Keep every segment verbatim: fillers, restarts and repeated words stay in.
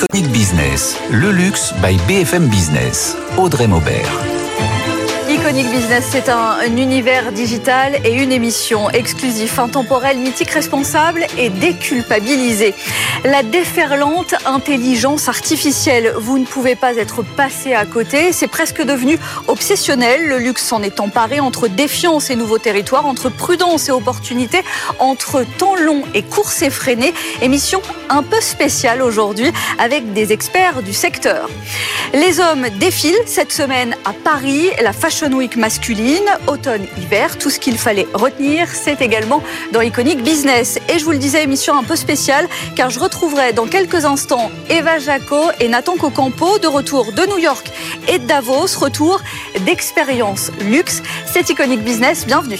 Iconic Business, le luxe by B F M Business, Audrey Maubert. Iconic Business, c'est un, un univers digital et une émission exclusive, intemporelle, mythique, responsable et déculpabilisée. La déferlante intelligence artificielle, vous ne pouvez pas être passé à côté, c'est presque devenu obsessionnel, le luxe s'en est emparé entre défiance et nouveaux territoires, entre prudence et opportunité, entre temps long et course effrénée, émission un peu spéciale aujourd'hui avec des experts du secteur. Les hommes défilent cette semaine à Paris, la Fashion Week masculine, automne-hiver, tout ce qu'il fallait retenir, c'est également dans Iconic Business. Et je vous le disais, émission un peu spéciale, car je retrouverai dans quelques instants Eva Jaco et Nathan Cocampo, de retour de New York et de Davos, retour d'expérience luxe. C'est Iconic Business, bienvenue.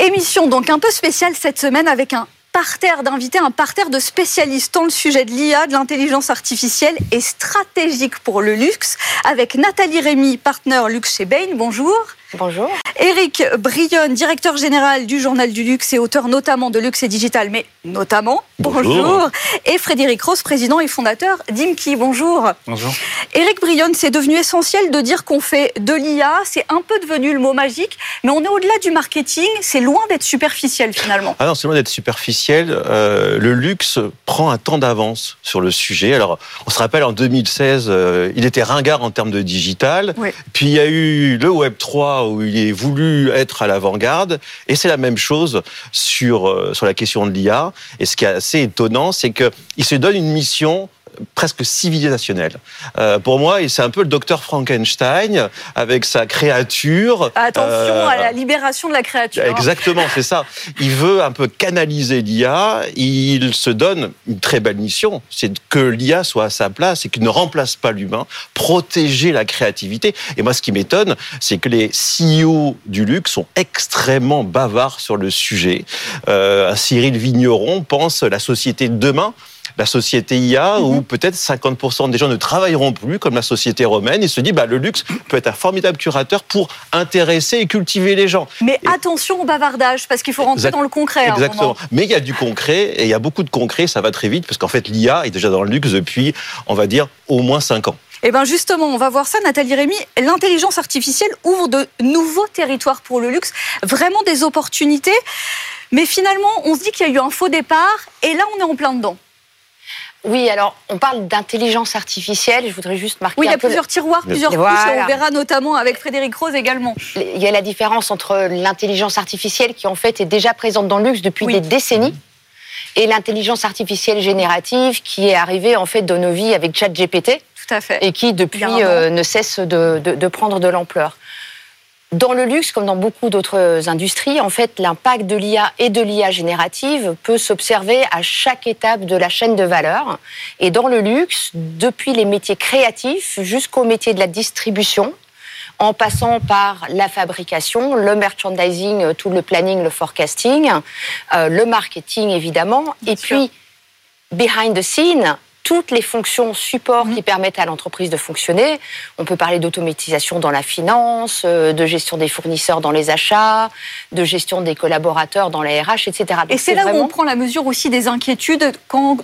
Émission donc un peu spéciale cette semaine avec un parterre d'inviter un parterre de spécialistes. Tant le sujet de l'I A, de l'intelligence artificielle est stratégique pour le luxe. Avec Nathalie Rémy, partenaire luxe chez Bain. Bonjour. Bonjour. Éric Briones, directeur général du Journal du Luxe et auteur notamment de Luxe et Digital, mais notamment. Bonjour. Bonjour. Et Frédéric Rose, président et fondateur d'Imki. Bonjour. Bonjour. Éric Briones, c'est devenu essentiel de dire qu'on fait de l'I A. C'est un peu devenu le mot magique, mais on est au-delà du marketing. C'est loin d'être superficiel finalement. Ah non, c'est loin d'être superficiel. Euh, le luxe prend un temps d'avance sur le sujet. Alors, on se rappelle en deux mille seize, euh, il était ringard en termes de digital. Oui. Puis il y a eu le Web trois où il est voulu être à l'avant-garde. Et c'est la même chose sur, euh, sur la question de l'I A. Et ce qui est assez étonnant, c'est qu'il se donne une mission presque civilisationnel. Euh, pour moi, c'est un peu le docteur Frankenstein avec sa créature. Attention euh, à la libération de la créature. Exactement, c'est ça. Il veut un peu canaliser l'I A. Il se donne une très belle mission, c'est que l'I A soit à sa place et qu'il ne remplace pas l'humain, protéger la créativité. Et moi, ce qui m'étonne, c'est que les C E O du luxe sont extrêmement bavards sur le sujet. Euh, Cyril Vigneron pense la société de demain, la société I A, mm-hmm. où peut-être cinquante pour cent des gens ne travailleront plus, comme la société romaine, et se dit, bah, le luxe peut être un formidable curateur pour intéresser et cultiver les gens. Mais et... attention au bavardage, parce qu'il faut rentrer exact... dans le concret. Exactement. Mais il y a du concret, et il y a beaucoup de concret, ça va très vite, parce qu'en fait, l'I A est déjà dans le luxe depuis, on va dire, au moins cinq ans. Eh bien justement, on va voir ça, Nathalie Rémy, l'intelligence artificielle ouvre de nouveaux territoires pour le luxe, vraiment des opportunités, mais finalement, on se dit qu'il y a eu un faux départ, et là, on est en plein dedans. Oui, alors, on parle d'intelligence artificielle. Je voudrais juste marquer oui, un peu... Oui, il y a plusieurs le... tiroirs, plusieurs couches. Voilà. On verra notamment avec Frédéric Rose également. Il y a la différence entre l'intelligence artificielle qui, en fait, est déjà présente dans le luxe depuis oui. des décennies et l'intelligence artificielle générative qui est arrivée, en fait, dans nos vies avec ChatGPT. Tout à fait. Et qui, depuis, euh, ne cesse de, de, de prendre de l'ampleur. Dans le luxe, comme dans beaucoup d'autres industries, en fait, l'impact de l'I A et de l'I A générative peut s'observer à chaque étape de la chaîne de valeur. Et dans le luxe, depuis les métiers créatifs jusqu'aux métiers de la distribution, en passant par la fabrication, le merchandising, tout le planning, le forecasting, euh, le marketing évidemment, Bien et sûr. Puis behind the scene, toutes les fonctions support mmh. qui permettent à l'entreprise de fonctionner. On peut parler d'automatisation dans la finance, de gestion des fournisseurs dans les achats, de gestion des collaborateurs dans la R H, et cetera. Donc et c'est, c'est là vraiment... où on prend la mesure aussi des inquiétudes quant,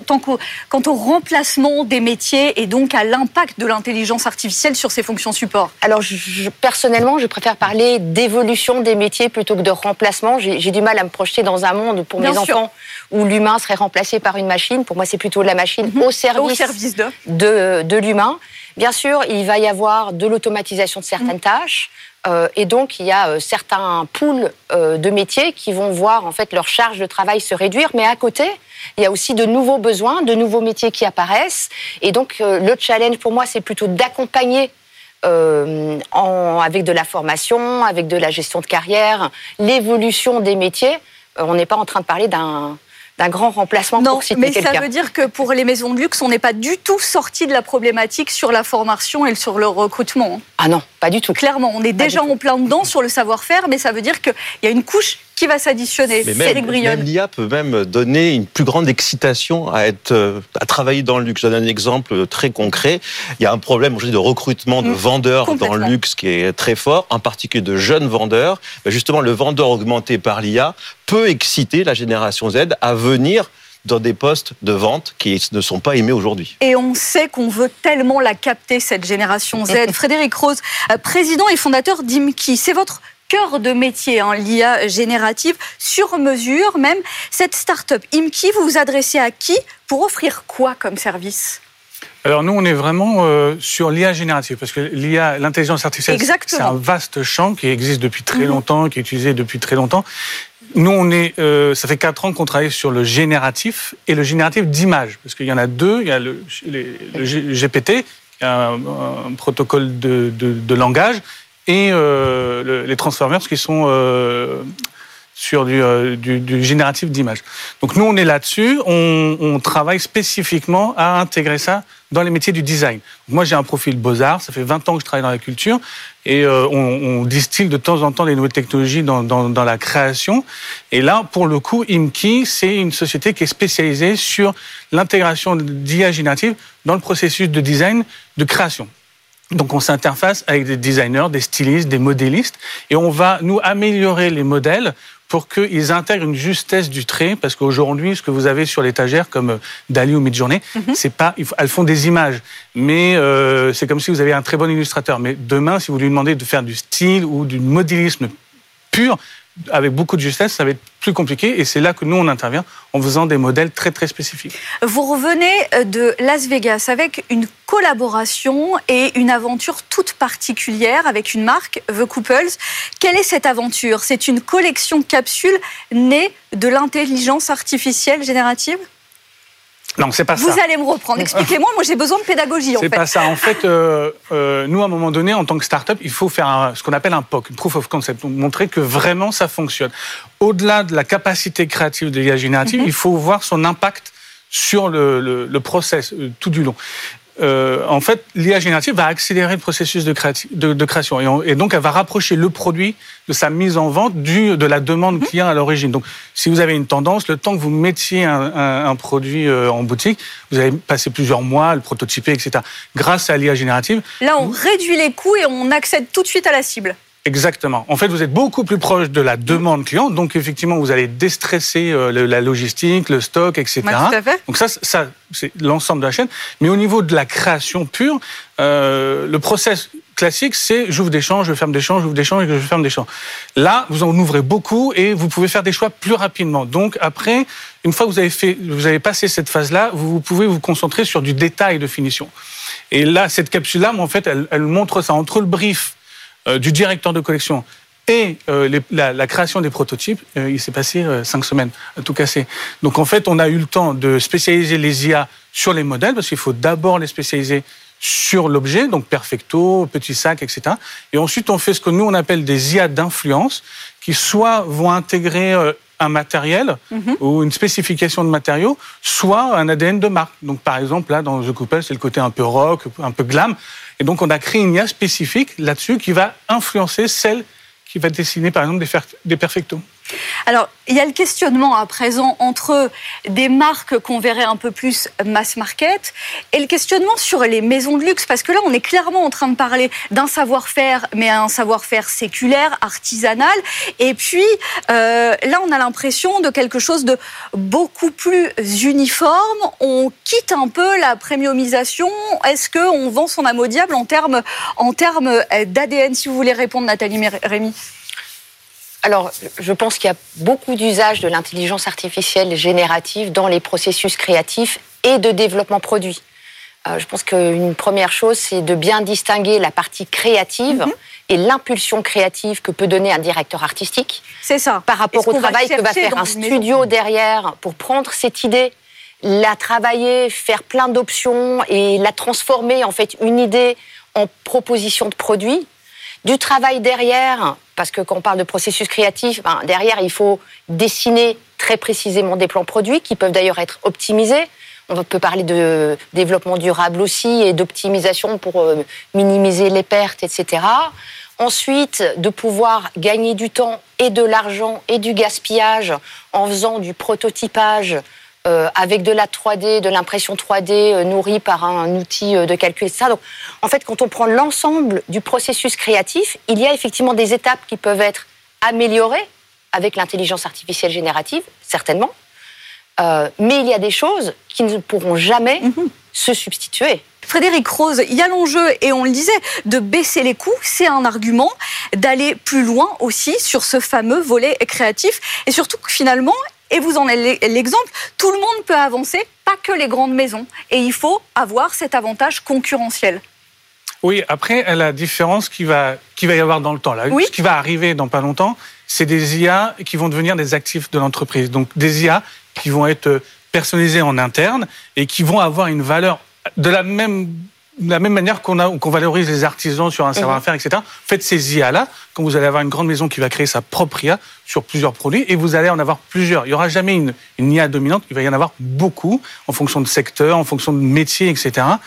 quant au remplacement des métiers et donc à l'impact de l'intelligence artificielle sur ces fonctions support. Alors, je, personnellement, je préfère parler d'évolution des métiers plutôt que de remplacement. J'ai, j'ai du mal à me projeter dans un monde pour Bien mes sûr. Enfants où l'humain serait remplacé par une machine. Pour moi, c'est plutôt la machine mmh. au service au service de. De, de l'humain. Bien sûr, il va y avoir de l'automatisation de certaines mmh. tâches euh, et donc il y a euh, certains pools euh, de métiers qui vont voir en fait leur charge de travail se réduire, mais à côté, il y a aussi de nouveaux besoins, de nouveaux métiers qui apparaissent et donc euh, le challenge pour moi, c'est plutôt d'accompagner euh, en, avec de la formation, avec de la gestion de carrière, l'évolution des métiers. Euh, on n'est pas en train de parler d'un... d'un grand remplacement non, pour citer quelqu'un. Non, mais ça veut dire que pour les maisons de luxe, on n'est pas du tout sorti de la problématique sur la formation et sur le recrutement. Ah non, pas du tout. Clairement, on est pas déjà en plein dedans sur le savoir-faire, mais ça veut dire qu'il y a une couche qui va s'additionner. Éric Briones. Même l'I A peut même donner une plus grande excitation à, être, à travailler dans le luxe. Je donne un exemple très concret. Il y a un problème de recrutement de mmh, vendeurs dans le luxe qui est très fort, en particulier de jeunes vendeurs. Justement, le vendeur augmenté par l'I A peut exciter la génération Z à venir dans des postes de vente qui ne sont pas aimés aujourd'hui. Et on sait qu'on veut tellement la capter, cette génération Z. Frédéric Rose, président et fondateur d'Imki, c'est votre cœur de métier, hein, l'I A générative, sur mesure même. Cette start-up Imki, vous vous adressez à qui pour offrir quoi comme service ? Alors nous, on est vraiment euh, sur l'I A générative, parce que l'I A, l'intelligence artificielle, exactement, c'est un vaste champ qui existe depuis très longtemps, mmh. qui est utilisé depuis très longtemps. Nous, on est, euh, ça fait quatre ans qu'on travaille sur le génératif et le génératif d'image, parce qu'il y en a deux. Il y a le, les, le G P T, un, un protocole de, de, de langage, et euh, le, les Transformers qui sont euh, sur du, euh, du, du génératif d'image. Donc nous, on est là-dessus, on, on travaille spécifiquement à intégrer ça dans les métiers du design. Moi, j'ai un profil beaux-arts, ça fait vingt ans que je travaille dans la culture, et euh, on, on distille de temps en temps les nouvelles technologies dans, dans, dans la création. Et là, pour le coup, Imki, c'est une société qui est spécialisée sur l'intégration d'I A générative dans le processus de design, de création. Donc on s'interface avec des designers, des stylistes, des modélistes, et on va nous améliorer les modèles pour qu'ils intègrent une justesse du trait, parce qu'aujourd'hui, ce que vous avez sur l'étagère, comme Dali ou Midjourney, mm-hmm. c'est pas, elles font des images, mais euh, c'est comme si vous avez un très bon illustrateur. Mais demain, si vous lui demandez de faire du style ou du modélisme pur, avec beaucoup de justesse, ça va être plus compliqué, et c'est là que nous, on intervient en faisant des modèles très, très spécifiques. Vous revenez de Las Vegas avec une collaboration et une aventure toute particulière avec une marque, The Couples. Quelle est cette aventure ? C'est une collection capsule née de l'intelligence artificielle générative ? Non, c'est pas ça. Vous allez me reprendre. Expliquez-moi, moi j'ai besoin de pédagogie en fait. C'est pas ça. En fait, euh, euh, nous à un moment donné, en tant que start-up, il faut faire un, ce qu'on appelle un P O C, une proof of concept, donc montrer que vraiment ça fonctionne. Au-delà de la capacité créative de l'I A générative, mm-hmm. il faut voir son impact sur le, le, le process euh, tout du long. Euh, en fait, l'I A générative va accélérer le processus de, créati- de, de création et, on, et donc elle va rapprocher le produit de sa mise en vente du, de la demande client à l'origine. Donc, si vous avez une tendance, le temps que vous mettiez un, un, un produit en boutique, vous avez passé plusieurs mois à le prototyper, et cetera. Grâce à l'I A générative... Là, on vous... réduit les coûts et on accède tout de suite à la cible. Exactement. En fait, vous êtes beaucoup plus proche de la demande client, donc effectivement, vous allez déstresser la logistique, le stock, et cetera. Ouais, tout à fait. Donc ça, ça, c'est l'ensemble de la chaîne. Mais au niveau de la création pure, euh, le process classique, c'est j'ouvre des champs, je ferme des champs, j'ouvre des champs et je ferme des champs. Là, vous en ouvrez beaucoup et vous pouvez faire des choix plus rapidement. Donc après, une fois que vous avez fait, vous avez passé cette phase-là, vous pouvez vous concentrer sur du détail de finition. Et là, cette capsule-là, en fait, elle, elle montre ça entre le brief Euh, du directeur de collection et euh, les, la, la création des prototypes, euh, il s'est passé euh, cinq semaines à tout casser. Donc en fait, on a eu le temps de spécialiser les I A sur les modèles, parce qu'il faut d'abord les spécialiser sur l'objet, donc perfecto, petit sac, et cetera. Et ensuite, on fait ce que nous, on appelle des I A d'influence, qui soit vont intégrer euh, un matériel mm-hmm. ou une spécification de matériaux, soit un A D N de marque. Donc par exemple, là, dans The Couples, c'est le côté un peu rock, un peu glam. Et donc, on a créé une I A spécifique là-dessus qui va influencer celle qui va dessiner, par exemple, des perfectos. Alors, il y a le questionnement à présent entre des marques qu'on verrait un peu plus mass market et le questionnement sur les maisons de luxe, parce que là, on est clairement en train de parler d'un savoir-faire, mais un savoir-faire séculaire, artisanal. Et puis, euh, là, on a l'impression de quelque chose de beaucoup plus uniforme. On quitte un peu la premiumisation. Est-ce qu'on vend son âme au diable en termes, en termes d'A D N, si vous voulez répondre, Nathalie Rémy? Alors, je pense qu'il y a beaucoup d'usage de l'intelligence artificielle générative dans les processus créatifs et de développement produit. Euh, je pense qu'une première chose, c'est de bien distinguer la partie créative mm-hmm. et l'impulsion créative que peut donner un directeur artistique. C'est ça. Par rapport au travail que va faire un studio derrière pour prendre cette idée, la travailler, faire plein d'options et la transformer, en fait, une idée en proposition de produits, du travail derrière, parce que quand on parle de processus créatif, ben derrière il faut dessiner très précisément des plans produits qui peuvent d'ailleurs être optimisés. On peut parler de développement durable aussi et d'optimisation pour minimiser les pertes, et cetera. Ensuite, de pouvoir gagner du temps et de l'argent et du gaspillage en faisant du prototypage euh, avec de la trois D, de l'impression trois D euh, nourrie par un outil de calcul, et cetera. Donc, en fait, quand on prend l'ensemble du processus créatif, il y a effectivement des étapes qui peuvent être améliorées avec l'intelligence artificielle générative, certainement. Euh, mais il y a des choses qui ne pourront jamais mmh. se substituer. Frédéric Rose, il y a l'enjeu, et on le disait, de baisser les coûts, c'est un argument, d'aller plus loin aussi sur ce fameux volet créatif, et surtout que finalement, et vous en êtes l'exemple, tout le monde peut avancer, pas que les grandes maisons, et il faut avoir cet avantage concurrentiel. Oui, après, la différence qui va, qui va y avoir dans le temps, là, oui. ce qui va arriver dans pas longtemps, c'est des I A qui vont devenir des actifs de l'entreprise, donc des I A qui vont être personnalisés en interne et qui vont avoir une valeur de la même, de la même manière qu'on, a, qu'on valorise les artisans sur un savoir-faire, mmh. et cetera. En fait, ces I A-là, quand vous allez avoir une grande maison qui va créer sa propre I A sur plusieurs produits, et vous allez en avoir plusieurs. Il n'y aura jamais une, une I A dominante, il va y en avoir beaucoup, en fonction de secteur, en fonction de métier, et cetera.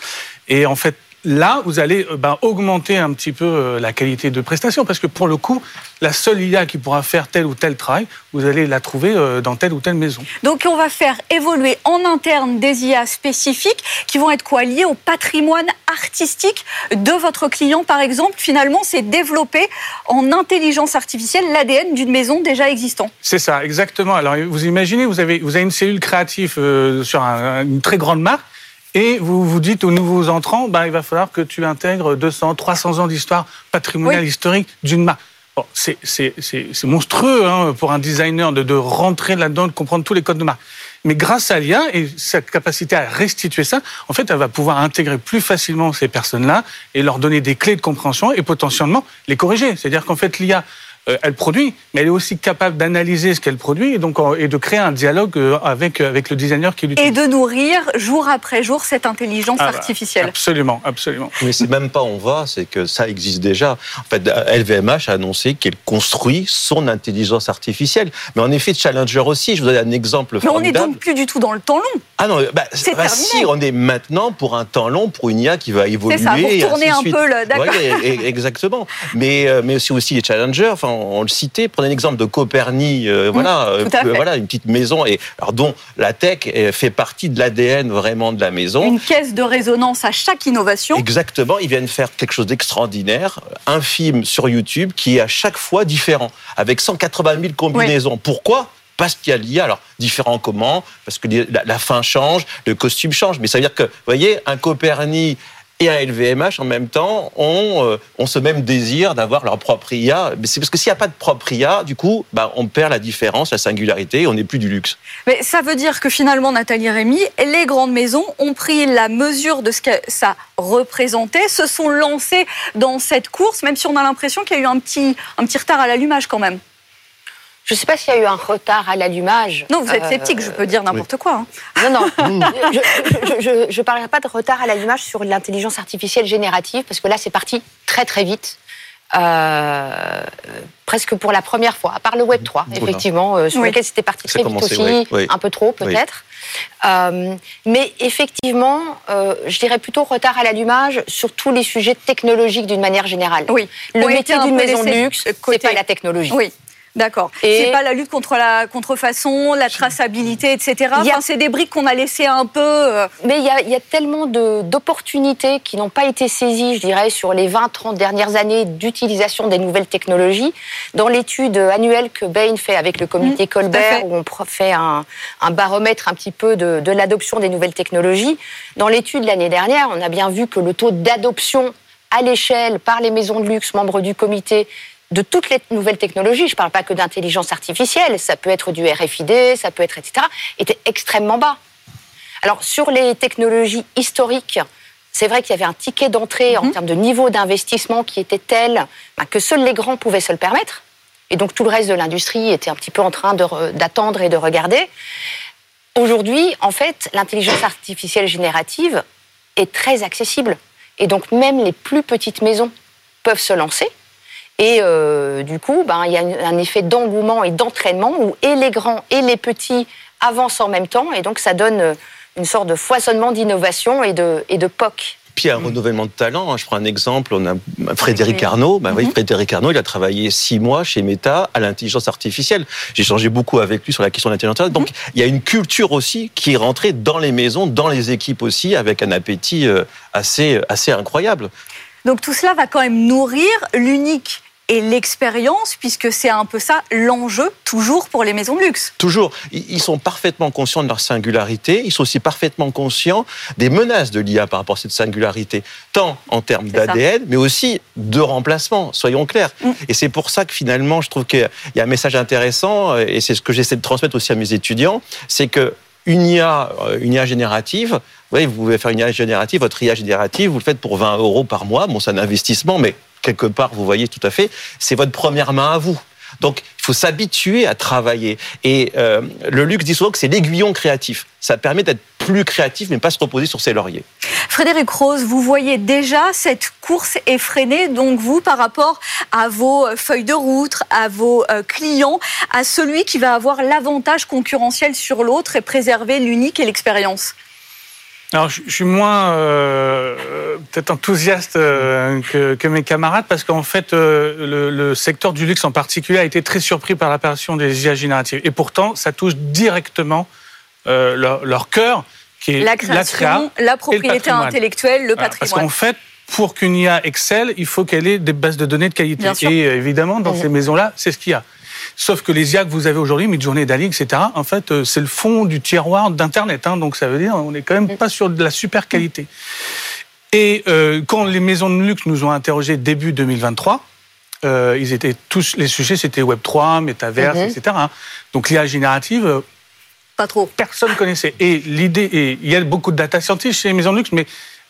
Et en fait, là, vous allez ben, augmenter un petit peu la qualité de prestation, parce que pour le coup, la seule I A qui pourra faire tel ou tel travail, vous allez la trouver dans telle ou telle maison. Donc on va faire évoluer en interne des I A spécifiques qui vont être quoi, liées au patrimoine artistique de votre client, par exemple. Finalement, c'est développer en intelligence artificielle l'A D N d'une maison déjà existante. C'est ça, exactement. Alors vous imaginez, vous avez, vous avez une cellule créative euh, sur un, une très grande marque, et vous vous dites aux nouveaux entrants, bah, il va falloir que tu intègres deux cents, trois cents ans d'histoire patrimoniale oui. historique d'une marque. Bon, c'est, c'est, c'est, c'est monstrueux hein, pour un designer de, de rentrer là-dedans, de comprendre tous les codes de marque. Mais grâce à l'I A et sa capacité à restituer ça, en fait, elle va pouvoir intégrer plus facilement ces personnes-là et leur donner des clés de compréhension et potentiellement les corriger. C'est-à-dire qu'en fait, l'I A, elle produit, mais elle est aussi capable d'analyser ce qu'elle produit et, donc, et de créer un dialogue avec, avec le designer qui l'utilise. Et de nourrir jour après jour cette intelligence ah, artificielle. Absolument, absolument. Mais c'est même pas on va, c'est que ça existe déjà. En fait, L V M H a annoncé qu'elle construit son intelligence artificielle. Mais en effet, Challenger aussi, je vous donne un exemple formidable. Mais on n'est donc plus du tout dans le temps long. Ah non, bah, c'est bah, terminé. Si, on est maintenant pour un temps long, pour une I A qui va évoluer. C'est ça, pour tourner un suite. peu le... D'accord. Ouais, exactement. Mais, mais aussi, aussi les Challengers, enfin, on le citait, prenez l'exemple de Copernic, euh, mmh, voilà, euh, voilà, une petite maison, et, alors, dont la tech fait partie de l'A D N vraiment de la maison. Une caisse de résonance à chaque innovation. Exactement, ils viennent faire quelque chose d'extraordinaire, un film sur YouTube qui est à chaque fois différent, avec cent quatre-vingt mille combinaisons. Oui. Pourquoi ? Parce qu'il y a l'I A. Alors, différent comment ? Parce que la, la fin change, le costume change, mais ça veut dire que, vous voyez, un Copernic et un L V M H, en même temps, ont, euh, ont ce même désir d'avoir leur propre I A. Mais c'est parce que s'il n'y a pas de propre I A, du coup, bah, on perd la différence, la singularité, et on n'est plus du luxe. Mais ça veut dire que finalement, Nathalie Rémy, les grandes maisons ont pris la mesure de ce que ça représentait, se sont lancées dans cette course, même si on a l'impression qu'il y a eu un petit, un petit retard à l'allumage quand même. Je ne sais pas s'il y a eu un retard à l'allumage. Non, vous êtes sceptique, euh, je peux dire n'importe oui. quoi. Hein. Non, non, je ne parlerai pas de retard à l'allumage sur l'intelligence artificielle générative, parce que là, c'est parti très, très vite. Euh, presque pour la première fois, à part le Web trois, effectivement, voilà. euh, sur oui. lequel c'était parti très vite aussi, oui. Oui. un peu trop peut-être. Oui. Euh, mais effectivement, euh, je dirais plutôt retard à l'allumage sur tous les sujets technologiques d'une manière générale. Oui. Le On métier d'une maison de luxe, côté... c'est pas la technologie. Oui. D'accord. Et c'est pas la lutte contre la contrefaçon, la traçabilité, et cetera. A... Enfin, c'est des briques qu'on a laissées un peu... Mais il y, y a tellement de, d'opportunités qui n'ont pas été saisies, je dirais, sur les vingt trente dernières années d'utilisation des nouvelles technologies. Dans l'étude annuelle que Bain fait avec le comité mmh, Colbert, où on fait un, un baromètre un petit peu de, de l'adoption des nouvelles technologies, dans l'étude l'année dernière, on a bien vu que le taux d'adoption à l'échelle par les maisons de luxe, membres du comité, de toutes les nouvelles technologies, je ne parle pas que d'intelligence artificielle, ça peut être du R F I D, ça peut être et cetera, était extrêmement bas. Alors, sur les technologies historiques, c'est vrai qu'il y avait un ticket d'entrée mmh. en termes de niveau d'investissement qui était tel ben, que seuls les grands pouvaient se le permettre. Et donc, tout le reste de l'industrie était un petit peu en train de re, d'attendre et de regarder. Aujourd'hui, en fait, l'intelligence artificielle générative est très accessible. Et donc, même les plus petites maisons peuvent se lancer. Et euh, du coup, ben, il y a un effet d'engouement et d'entraînement où et les grands et les petits avancent en même temps. Et donc, ça donne une sorte de foisonnement d'innovation et de, et de P O C. Puis un mmh. renouvellement de talent. Je prends un exemple, on a Frédéric Arnault. Bah, mmh. oui, Frédéric Arnault, il a travaillé six mois chez Meta à l'intelligence artificielle. J'ai échangé beaucoup avec lui sur la question de l'intelligence artificielle. Donc, mmh. il y a une culture aussi qui est rentrée dans les maisons, dans les équipes aussi, avec un appétit assez, assez incroyable. Donc, tout cela va quand même nourrir l'unique et l'expérience, puisque c'est un peu ça l'enjeu, toujours pour les maisons de luxe. Toujours. Ils sont parfaitement conscients de leur singularité, ils sont aussi parfaitement conscients des menaces de l'I A par rapport à cette singularité, tant en termes d'A D N, mais aussi de remplacement, soyons clairs. Mm. Et c'est pour ça que finalement, je trouve qu'il y a un message intéressant, et c'est ce que j'essaie de transmettre aussi à mes étudiants, c'est que une I A, une I A générative, vous voyez, vous pouvez faire une I A générative, votre I A générative, vous le faites pour vingt euros par mois, bon, c'est un investissement, mais quelque part, vous voyez tout à fait, c'est votre première main à vous. Donc, il faut s'habituer à travailler. Et euh, le luxe dit souvent que c'est l'aiguillon créatif. Ça permet d'être plus créatif, mais pas se reposer sur ses lauriers. Frédéric Rose, vous voyez déjà cette course effrénée, donc vous, par rapport à vos feuilles de route, à vos clients, à celui qui va avoir l'avantage concurrentiel sur l'autre et préserver l'unique et l'expérience. Alors, je suis moins euh, peut-être enthousiaste euh, que, que mes camarades parce qu'en fait, euh, le, le secteur du luxe en particulier a été très surpris par l'apparition des I A génératives. Et pourtant, ça touche directement euh, leur, leur cœur, qui est la création, la, la propriété intellectuelle, le patrimoine. Parce qu'en fait, pour qu'une I A excelle, il faut qu'elle ait des bases de données de qualité. Et euh, évidemment, dans oui. ces maisons-là, c'est ce qu'il y a. Sauf que les I A que vous avez aujourd'hui, Midjourney, D A L L-E, et cetera, en fait, c'est le fond du tiroir d'Internet. Hein, donc, ça veut dire qu'on n'est quand même pas sur de la super qualité. Et euh, quand les maisons de luxe nous ont interrogés début deux mille vingt-trois, euh, ils étaient tous, les sujets, c'était Web trois, Métaverse, mm-hmm. et cetera. Hein. Donc, l'I A générative, pas trop. Personne ne connaissait. Et l'idée, et il y a beaucoup de data scientists chez les maisons de luxe, mais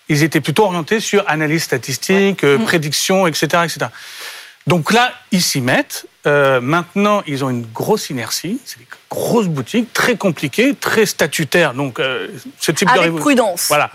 ils étaient plutôt orientés sur analyse statistique, ouais. euh, mm-hmm. prédiction, et cetera, et cetera. Donc là, ils s'y mettent. Euh, maintenant, ils ont une grosse inertie. C'est des grosses boutiques, très compliquées, très statutaires. Donc, euh, ce type Avec de révolution. Avec prudence. Voilà.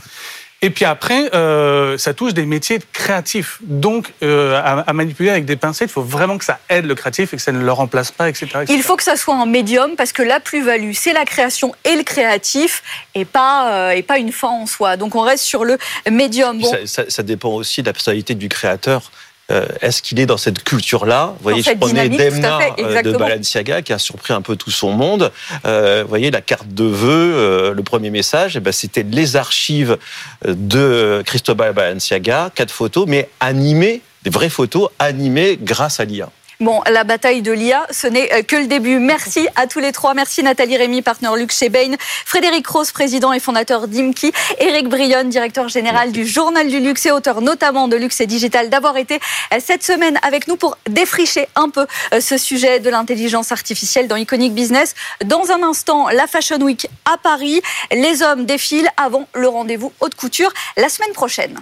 Et puis après, euh, ça touche des métiers créatifs. Donc, euh, à, à manipuler avec des pincettes, il faut vraiment que ça aide le créatif et que ça ne le remplace pas, et cetera, et cetera. Il faut que ça soit un médium, parce que la plus-value, c'est la création et le créatif, et pas, euh, et pas une fin en soi. Donc, on reste sur le médium. Bon. Ça, ça, ça dépend aussi de la personnalité du créateur. Euh, est-ce qu'il est dans cette culture-là ? Vous voyez, je prenais Demna fait, de Balenciaga qui a surpris un peu tout son monde. Euh, vous voyez, la carte de vœux, euh, le premier message, eh ben, c'était les archives de Cristobal Balenciaga, quatre photos, mais animées, des vraies photos animées grâce à l'I A. Bon, la bataille de l'I A, ce n'est que le début. Merci à tous les trois. Merci Nathalie Rémy, partenaire luxe chez Bain, Frédéric Rose, président et fondateur d'Imki, Éric Briones, directeur général Merci. Du Journal du Luxe et auteur notamment de Luxe et Digital, d'avoir été cette semaine avec nous pour défricher un peu ce sujet de l'intelligence artificielle dans Iconic Business. Dans un instant, la Fashion Week à Paris. Les hommes défilent avant le rendez-vous haute couture la semaine prochaine.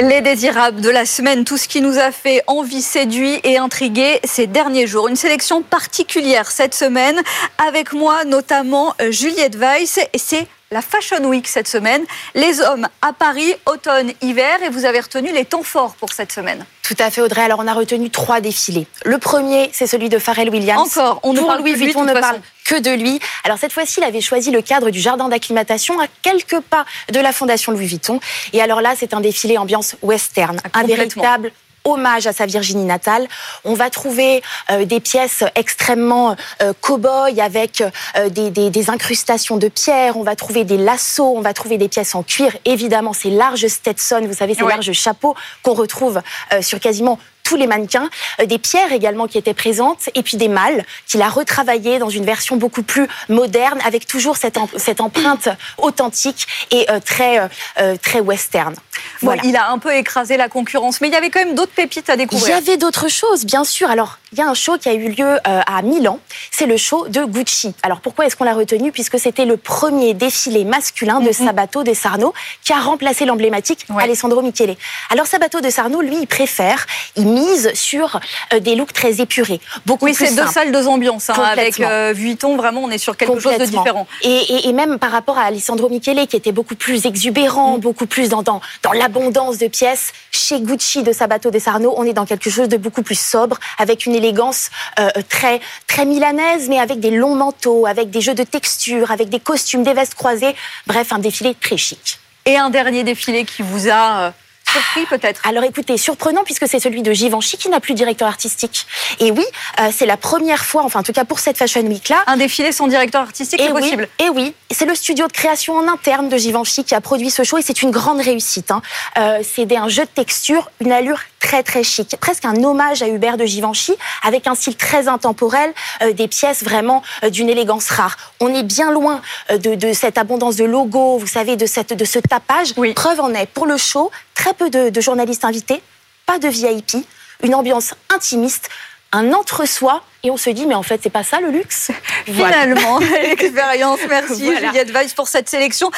Les désirables de la semaine, tout ce qui nous a fait envie, séduit et intrigué ces derniers jours. Une sélection particulière cette semaine, avec moi notamment Juliette Weiss, et c'est la Fashion Week cette semaine. Les hommes à Paris, automne, hiver, et vous avez retenu les temps forts pour cette semaine. Tout à fait Audrey, alors on a retenu trois défilés. Le premier, c'est celui de Pharrell Williams. Encore, on pour Louis Vuitton, ne parle que de lui. Alors cette fois-ci, il avait choisi le cadre du jardin d'acclimatation à quelques pas de la fondation Louis Vuitton. Et alors là, c'est un défilé ambiance western, ah, un véritable hommage à sa Virginie natale. On va trouver euh, des pièces extrêmement euh, cow-boy avec euh, des, des, des incrustations de pierre, on va trouver des lassos, on va trouver des pièces en cuir, évidemment ces larges Stetson, vous savez ces ouais. larges chapeaux qu'on retrouve euh, sur quasiment tous les mannequins, euh, des pierres également qui étaient présentes, et puis des malles qu'il a retravaillées dans une version beaucoup plus moderne, avec toujours cette, em- cette empreinte authentique et euh, très, euh, très western. Voilà. Bon, il a un peu écrasé la concurrence, mais il y avait quand même d'autres pépites à découvrir. Il y avait d'autres choses, bien sûr. Alors, il y a un show qui a eu lieu euh, à Milan. C'est le show de Gucci. Alors pourquoi est-ce qu'on l'a retenu? Puisque c'était le premier défilé masculin de mm-hmm. Sabato de Sarno qui a remplacé l'emblématique ouais. Alessandro Michele. Alors Sabato de Sarno, lui, il préfère, il mise sur euh, des looks très épurés. Beaucoup oui, plus c'est simple. Deux salles, deux ambiances. Hein, avec euh, Vuitton, vraiment, on est sur quelque chose de différent. Et, et, et même par rapport à Alessandro Michele qui était beaucoup plus exubérant, mm. beaucoup plus dans, dans, dans l'abondance de pièces, chez Gucci de Sabato de Sarno, on est dans quelque chose de beaucoup plus sobre, avec une élégance euh, très, très milanaise, mais avec des longs manteaux, avec des jeux de texture, avec des costumes, des vestes croisées. Bref, un défilé très chic. Et un dernier défilé qui vous a... Euh... surpris peut-être. Alors écoutez, surprenant puisque c'est celui de Givenchy qui n'a plus de directeur artistique. Et oui, euh, c'est la première fois, enfin en tout cas pour cette Fashion Week-là. Un défilé sans directeur artistique, c'est oui, possible. Et oui, c'est le studio de création en interne de Givenchy qui a produit ce show et c'est une grande réussite. Hein. Euh, c'est un jeu de texture, une allure très très chic, presque un hommage à Hubert de Givenchy avec un style très intemporel, euh, des pièces vraiment euh, d'une élégance rare. On est bien loin de, de cette abondance de logos, vous savez, de, cette, de ce tapage. Oui. Preuve en est, pour le show, très peu de, de journalistes invités, pas de V I P, une ambiance intimiste, un entre-soi, et on se dit, mais en fait, c'est pas ça le luxe. Finalement, voilà. L'expérience, merci voilà. Juliette Weiss pour cette sélection.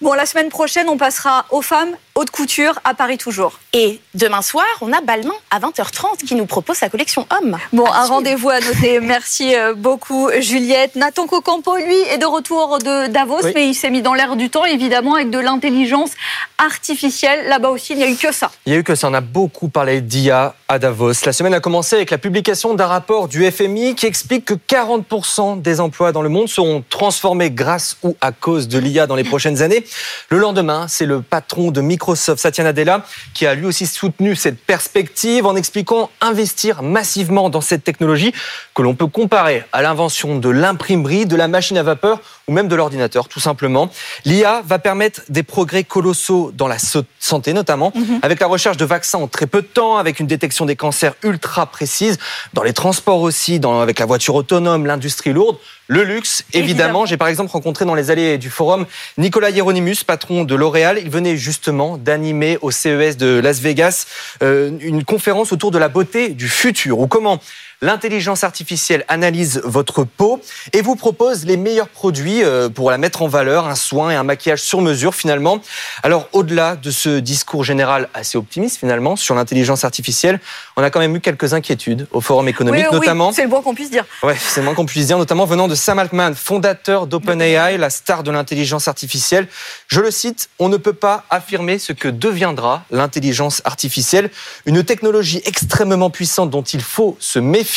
Bon, la semaine prochaine, on passera aux femmes, haute couture, à Paris toujours. Et demain soir, on a Balmain à vingt heures trente qui nous propose sa collection Hommes. Bon, à un suivre. Rendez-vous à noter. Merci beaucoup, Juliette. Nathan Cocampo, lui, est de retour de Davos, oui. mais il s'est mis dans l'air du temps, évidemment, avec de l'intelligence artificielle. Là-bas aussi, il n'y a eu que ça. Il n'y a eu que ça. On a beaucoup parlé d'I A à Davos. La semaine a commencé avec la publication d'un rapport du F M I qui explique que quarante pour cent des emplois dans le monde seront transformés grâce ou à cause de l'I A dans les prochaines années. Le lendemain, c'est le patron de Microsoft, Satya Nadella, qui a lui aussi soutenu cette perspective en expliquant investir massivement dans cette technologie que l'on peut comparer à l'invention de l'imprimerie, de la machine à vapeur ou même de l'ordinateur, tout simplement. L'I A va permettre des progrès colossaux dans la santé notamment, mm-hmm. avec la recherche de vaccins en très peu de temps, avec une détection des cancers ultra précise, dans les transports aussi, dans, avec la voiture autonome, l'industrie lourde. Le luxe, évidemment. évidemment. J'ai par exemple rencontré dans les allées du forum Nicolas Hieronymus, patron de L'Oréal. Il venait justement d'animer au C E S de Las Vegas euh, une conférence autour de la beauté du futur, ou comment l'intelligence artificielle analyse votre peau et vous propose les meilleurs produits pour la mettre en valeur, un soin et un maquillage sur mesure finalement. Alors au-delà de ce discours général assez optimiste finalement sur l'intelligence artificielle, on a quand même eu quelques inquiétudes au Forum économique oui, notamment. Oui, c'est le moins qu'on puisse dire. Ouais, c'est le moins qu'on puisse dire, notamment venant de Sam Altman, fondateur d'OpenAI, la star de l'intelligence artificielle. Je le cite, on ne peut pas affirmer ce que deviendra l'intelligence artificielle, une technologie extrêmement puissante dont il faut se méfier.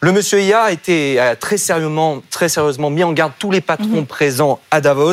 Le monsieur I A a été a très, sérieusement, très sérieusement mis en garde tous les patrons mmh. présents à Davos.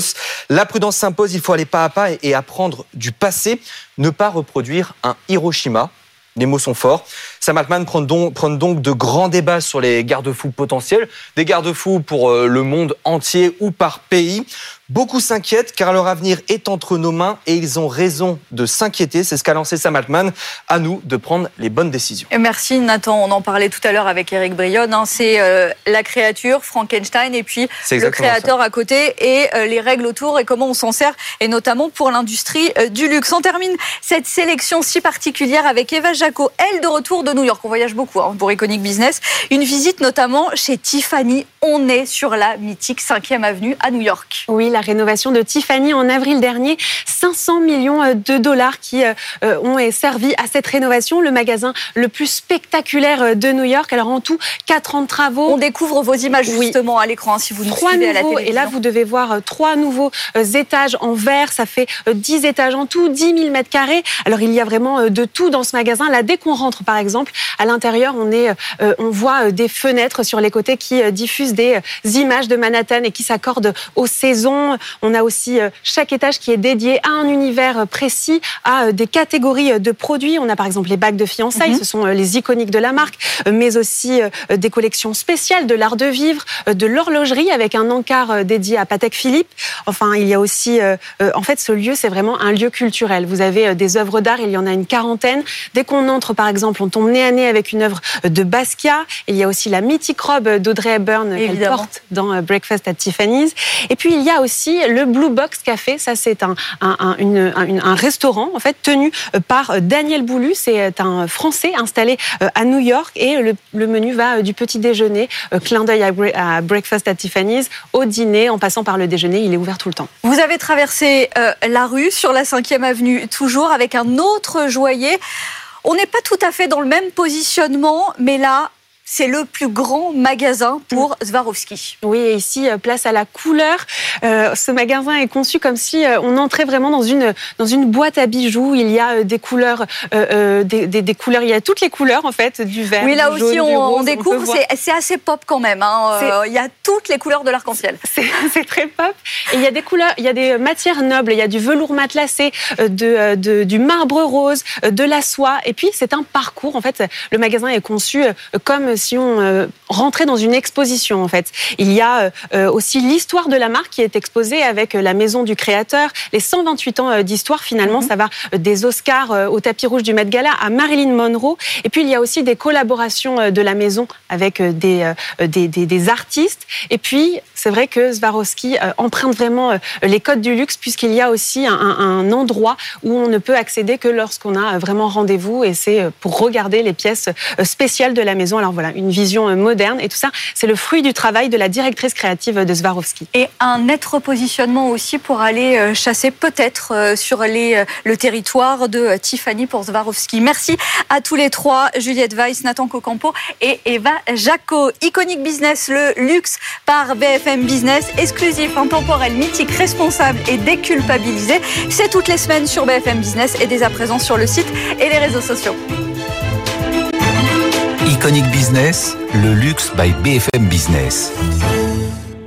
La prudence s'impose, il faut aller pas à pas et apprendre du passé, ne pas reproduire un Hiroshima. Les mots sont forts. Sam Altman prend donc, prend donc de grands débats sur les garde-fous potentiels, des garde-fous pour le monde entier ou par pays. Beaucoup s'inquiètent car leur avenir est entre nos mains et ils ont raison de s'inquiéter. C'est ce qu'a lancé Sam Altman. À nous de prendre les bonnes décisions. Et merci Nathan. On en parlait tout à l'heure avec Éric Briones. Hein. C'est euh, la créature, Frankenstein et puis le créateur ça. À côté et euh, les règles autour et comment on s'en sert et notamment pour l'industrie euh, du luxe. On termine cette sélection si particulière avec Eva Jaco, elle de retour de New York. On voyage beaucoup hein, pour Iconic Business. Une visite notamment chez Tiffany. On est sur la mythique cinquième avenue à New York. Oui, la rénovation de Tiffany en avril dernier. cinq cents millions de dollars qui ont servi à cette rénovation. Le magasin le plus spectaculaire de New York. Alors en tout, quatre ans de travaux. On découvre vos images oui. justement à l'écran hein, si vous nous trois suivez nouveaux, à la télévision. Et là, vous devez voir trois nouveaux étages en verre. Ça fait dix étages en tout, dix mille mètres carrés. Alors il y a vraiment de tout dans ce magasin. Là, dès qu'on rentre par exemple, à l'intérieur, on, est, on voit des fenêtres sur les côtés qui diffusent des images de Manhattan et qui s'accordent aux saisons. On a aussi chaque étage qui est dédié à un univers précis, à des catégories de produits. On a par exemple les bagues de fiançailles, mm-hmm. ce sont les iconiques de la marque, mais aussi des collections spéciales de l'art de vivre, de l'horlogerie avec un encart dédié à Patek Philippe. Enfin, il y a aussi... En fait, ce lieu, c'est vraiment un lieu culturel. Vous avez des œuvres d'art, il y en a une quarantaine. Dès qu'on entre, par exemple, on tombe nez à nez avec une œuvre de Basquiat. Il y a aussi la mythique robe d'Audrey Hepburn qu'elle porte dans Breakfast at Tiffany's. Et puis, il y a aussi aussi le Blue Box Café. Ça, c'est un, un, un, une, un, un restaurant en fait, tenu par Daniel Boulud. C'est un Français installé à New York et le, le menu va du petit déjeuner, clin d'œil à, à Breakfast at Tiffany's, au dîner, en passant par le déjeuner. Il est ouvert tout le temps. Vous avez traversé euh, la rue sur la cinquième avenue, toujours avec un autre joaillier. On n'est pas tout à fait dans le même positionnement, mais là, c'est le plus grand magasin pour Swarovski. Oui, et ici, place à la couleur. Euh, ce magasin est conçu comme si on entrait vraiment dans une, dans une boîte à bijoux. Il y a des couleurs, euh, des, des, des couleurs, il y a toutes les couleurs, en fait, du vert, oui, là du aussi, jaune, on, du rose, on découvre, on c'est, c'est assez pop quand même. Hein. Euh, il y a toutes les couleurs de l'arc-en-ciel. C'est, c'est très pop. Et il y a des couleurs, il y a des matières nobles, il y a du velours matelassé, de, de, du marbre rose, de la soie. Et puis, c'est un parcours. En fait, le magasin est conçu comme si on euh, rentrait dans une exposition, en fait. Il y a euh, aussi l'histoire de la marque qui est exposée avec la maison du créateur, les cent vingt-huit ans d'histoire, finalement. Mm-hmm. Ça va des Oscars euh, au tapis rouge du Met Gala à Marilyn Monroe. Et puis, il y a aussi des collaborations de la maison avec des, euh, des, des, des artistes. Et puis, c'est vrai que Swarovski euh, emprunte vraiment euh, les codes du luxe, puisqu'il y a aussi un, un endroit où on ne peut accéder que lorsqu'on a vraiment rendez-vous. Et c'est pour regarder les pièces spéciales de la maison. Alors voilà, une vision moderne et tout ça, c'est le fruit du travail de la directrice créative de Swarovski. Et un net repositionnement aussi pour aller chasser peut-être sur les, le territoire de Tiffany pour Swarovski. Merci à tous les trois, Juliette Weiss, Nathan Cocampo et Eva Jaco. Iconic Business, le luxe par B F M Business, exclusif, intemporel, mythique, responsable et déculpabilisé. C'est toutes les semaines sur B F M Business et dès à présent sur le site et les réseaux sociaux. Iconic Business, le luxe by B F M Business.